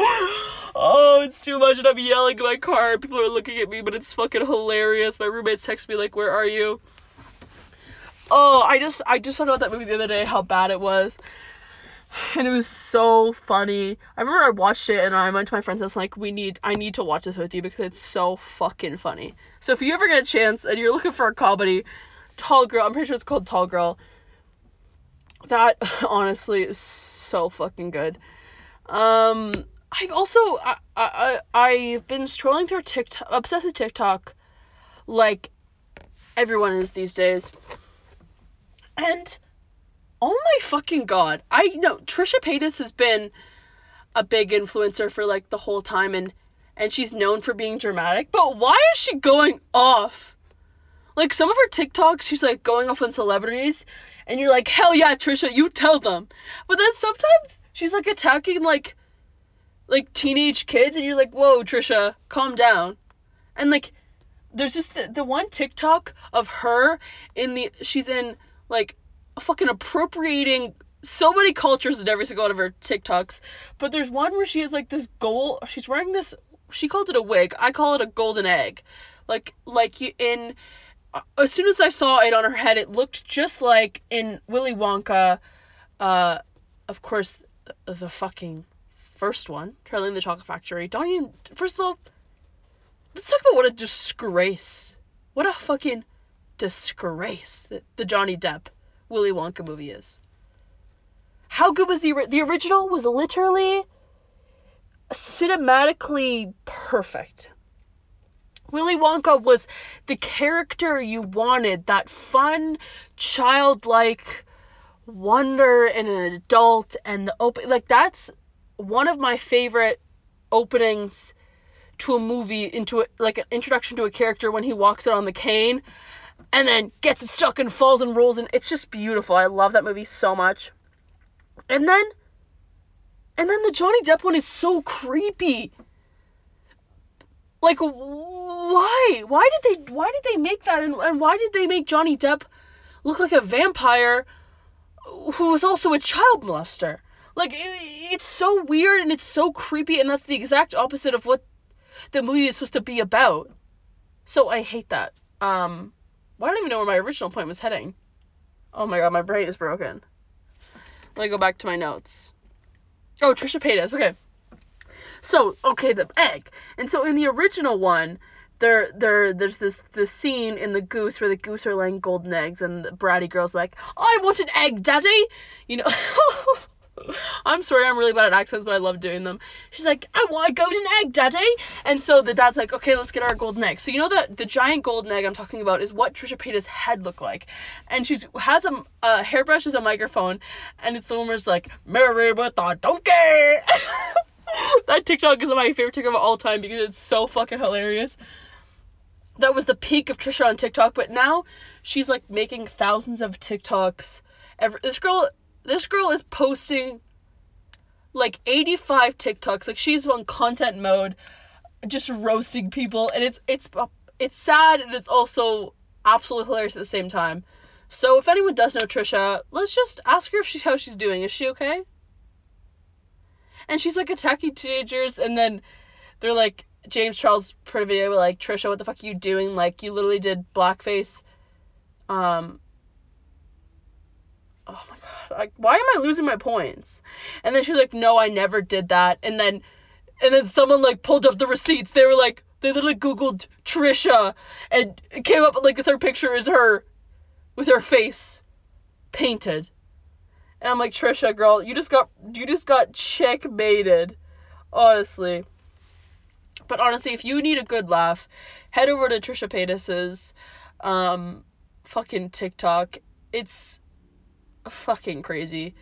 Oh, it's too much, and I'm yelling in my car. People are looking at me, but it's fucking hilarious. My roommates text me like, where are you? Oh, I just I just thought about that movie the other day, how bad it was. And it was so funny. I remember I watched it and I went to my friend's house like, we need I need to watch this with you because it's so fucking funny. So if you ever get a chance and you're looking for a comedy, Tall Girl, I'm pretty sure it's called Tall Girl. That honestly is so fucking good. Um, I've also I I I've been scrolling through TikTok, obsessed with TikTok, like everyone is these days. And oh my fucking god, I know Trisha Paytas has been a big influencer for like the whole time, and and she's known for being dramatic, but why is she going off? Like some of her TikToks, she's like going off on celebrities, and you're like, hell yeah, Trisha, you tell them. But then sometimes she's like attacking like like teenage kids, and you're like, whoa, Trisha, calm down. And like there's just the, the one TikTok of her in the she's in like fucking appropriating so many cultures in every single one of her TikToks, but there's one where she has like this gold, she's wearing this, she called it a wig, I call it a golden egg, like like in, as soon as I saw it on her head, it looked just like in Willy Wonka, uh, of course, the fucking first one, Charlie and the Chocolate Factory. Don't even, first of all, let's talk about what a disgrace, what a fucking disgrace that the Johnny Depp Willy Wonka movie is. How good was the the original? Was literally cinematically perfect. Willy Wonka was the character you wanted, that fun, childlike wonder in an adult, and the open like that's one of my favorite openings to a movie, into a, like an introduction to a character when he walks out on the cane. And then gets it stuck and falls and rolls, and it's just beautiful. I love that movie so much. And then, and then the Johnny Depp one is so creepy. Like, why? Why did they? Why did they make that? And, and why did they make Johnny Depp look like a vampire who was also a child molester? Like, it, it's so weird and it's so creepy, and that's the exact opposite of what the movie is supposed to be about. So I hate that. Um. I don't even know where my original point was heading. Oh my god, my brain is broken. Let me go back to my notes. Oh, Trisha Paytas, okay. So, okay, the egg. And so in the original one, there there there's this, this scene in the goose where the goose are laying golden eggs, and the bratty girl's like, I want an egg, daddy! You know, I'm sorry, I'm really bad at accents, but I love doing them. She's like, I want a golden egg, daddy! And so the dad's like, okay, let's get our golden egg. So you know that the giant golden egg I'm talking about is what Trisha Paytas' head looked like. And she has a, a hairbrush as a microphone, and it's the one where it's like, Mary with a donkey! That TikTok is my favorite TikTok of all time because it's so fucking hilarious. That was the peak of Trisha on TikTok, but now she's like making thousands of TikToks. Every, this girl... This girl is posting, like, eighty-five TikToks. Like, she's on content mode, just roasting people. And it's it's it's sad, and it's also absolutely hilarious at the same time. So if anyone does know Trisha, let's just ask her if she, how she's doing. Is she okay? And she's, like, attacking teenagers, and then they're, like, James Charles put a video with, like, Trisha, what the fuck are you doing? Like, you literally did blackface. Um... Oh my god, like, why am I losing my points? And then she's like, no, I never did that. And then, and then someone, like, pulled up the receipts. They were like, They literally Googled Trisha and it came up, like, the third picture is her with her face painted. And I'm like, Trisha, girl, you just got, you just got checkmated, honestly. But honestly, if you need a good laugh, head over to Trisha Paytas's um, fucking TikTok. It's fucking crazy.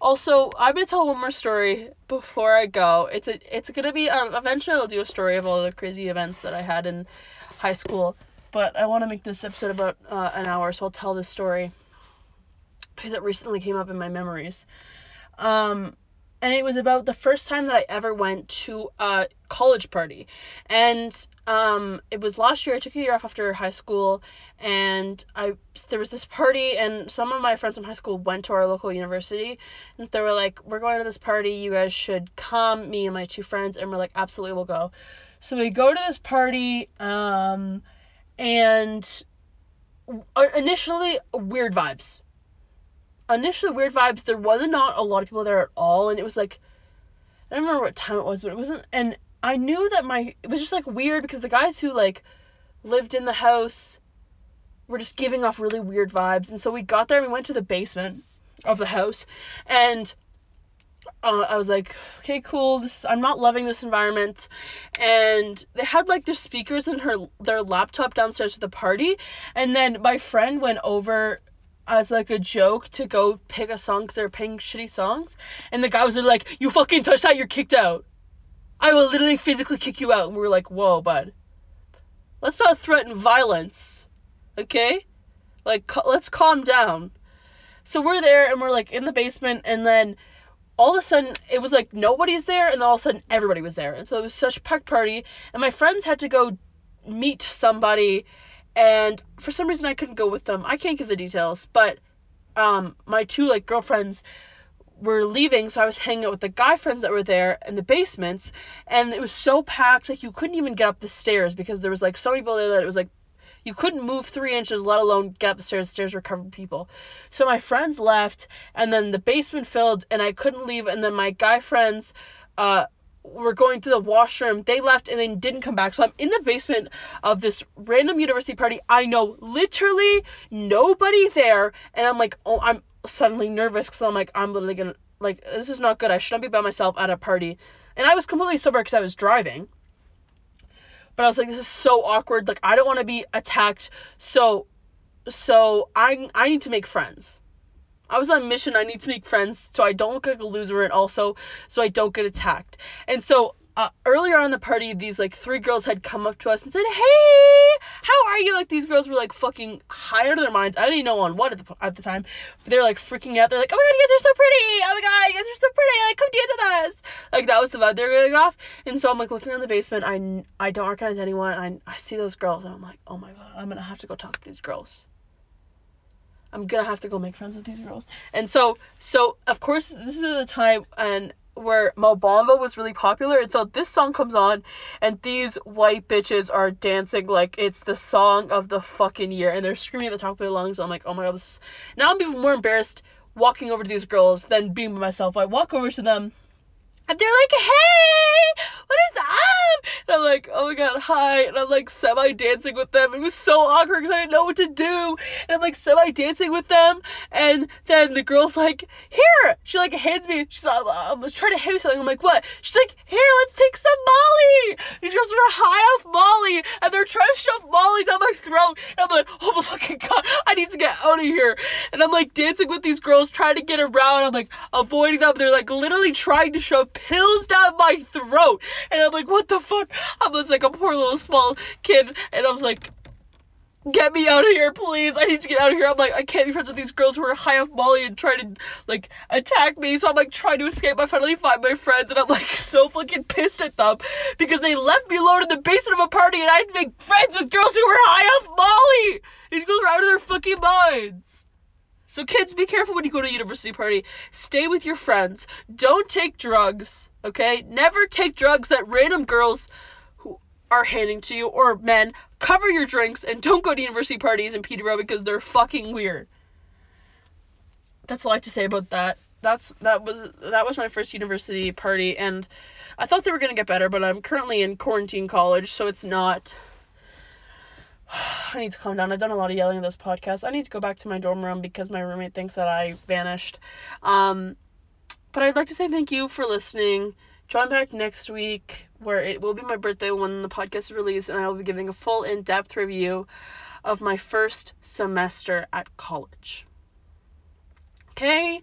Also, I'm going to tell one more story before I go. It's a, it's going to be, um, eventually I'll do a story of all the crazy events that I had in high school. But I want to make this episode about uh, an hour, so I'll tell this story, because it recently came up in my memories. Um, and it was about the first time that I ever went to a college party. And um, it was last year. I took a year off after high school, and I there was this party, and some of my friends from high school went to our local university, and they were like, we're going to this party, you guys should come, me and my two friends. And we're like, absolutely, we'll go. So we go to this party, um, and initially, weird vibes. Initially weird vibes. There wasn't not a lot of people there at all, and it was like, I don't remember what time it was, but it wasn't, and I knew that my, it was just like weird, because the guys who like lived in the house were just giving off really weird vibes. And so we got there and we went to the basement of the house, and uh, I was like, okay, cool, this is, I'm not loving this environment. And they had like their speakers and her their laptop downstairs for the party, and then my friend went over as like a joke to go pick a song, because they were playing shitty songs, and the guy was like, you fucking touch that, you're kicked out, I will literally physically kick you out. And we were like, whoa, bud, let's not threaten violence, okay, like, ca- let's calm down. So we're there, and we're like in the basement, and then all of a sudden, it was like, nobody's there, and then all of a sudden, everybody was there, and so it was such a packed party, and my friends had to go meet somebody, and for some reason I couldn't go with them. I can't give the details, but um, my two like girlfriends were leaving, so I was hanging out with the guy friends that were there in the basements, and it was so packed, like you couldn't even get up the stairs, because there was like so many people there that it was like you couldn't move three inches, let alone get up the stairs. The stairs were covered with people. So my friends left, and then the basement filled, and I couldn't leave, and then my guy friends uh were going to the washroom, they left, and they didn't come back. So I'm in the basement of this random university party, I know literally nobody there, and I'm like, oh, I'm suddenly nervous, because I'm like, I'm literally gonna, like, this is not good, I shouldn't be by myself at a party. And I was completely sober, because I was driving, but I was like, this is so awkward, like, I don't want to be attacked, so, so, I, I need to make friends. I was on a mission, I need to make friends, so I don't look like a loser, and also, so I don't get attacked. And so, uh, earlier on in the party, these, like, three girls had come up to us and said, hey, how are you? Like, these girls were, like, fucking high out of their minds. I didn't even know on what at the, at the time, but they were, like, freaking out. They're like, oh my god, you guys are so pretty! Oh my god, you guys are so pretty! Like, come dance with us! Like, that was the vibe they were going off. And so I'm, like, looking around the basement, I, I don't recognize anyone, and I, I see those girls, and I'm like, oh my god, I'm gonna have to go talk to these girls. I'm gonna have to go make friends with these girls. And so, so of course, this is the time and where Mo Bamba was really popular, and so this song comes on, and these white bitches are dancing like it's the song of the fucking year, and they're screaming at the top of their lungs. I'm like, oh my god, this is... now I'm even more embarrassed walking over to these girls than being by myself. I walk over to them, and they're like, hey, what is up? And I'm like, oh my god, hi. And I'm like semi-dancing with them. It was so awkward because I didn't know what to do. And I'm like semi-dancing with them. And then the girl's like, here. She like hands me. She's like, I was trying to hand me something. I'm like, what? She's like, here, let's take some Molly. These girls were high off Molly. And they're trying to shove Molly down my throat. And I'm like, oh my fucking god, I need to get out of here. And I'm like dancing with these girls, trying to get around. I'm like avoiding them. They're like literally trying to shove pills down my throat. And I'm like, what the fuck? I was like a poor little small kid, and I was like, get me out of here, please, I need to get out of here. I'm like, I can't be friends with these girls who are high off Molly and trying to, like, attack me. So I'm like trying to escape. I finally find my friends, and I'm like so fucking pissed at them because they left me alone in the basement of a party, and I had to make friends with girls who were high off Molly. These girls were out of their fucking minds. So kids, be careful when you go to a university party. Stay with your friends. Don't take drugs, okay? Never take drugs that random girls who are handing to you, or men. Cover your drinks, and don't go to university parties in Peterborough because they're fucking weird. That's all I have to say about that. that's that was that was my first university party, and I thought they were gonna get better, but I'm currently in quarantine college, so it's not. I need to calm down. I've done a lot of yelling in this podcast. I need to go back to my dorm room because my roommate thinks that I vanished. Um, but I'd like to say thank you for listening. Join back next week, where it will be my birthday when the podcast is released, and I will be giving a full in-depth review of my first semester at college. Okay?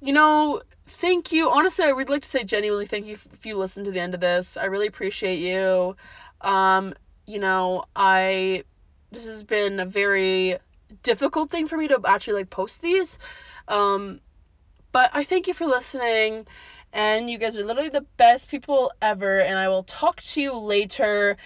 You know, thank you. Honestly, I would like to say genuinely thank you if you listened to the end of this. I really appreciate you. Um... You know, I, this has been a very difficult thing for me to actually, like, post these, um, but I thank you for listening, and you guys are literally the best people ever, and I will talk to you later.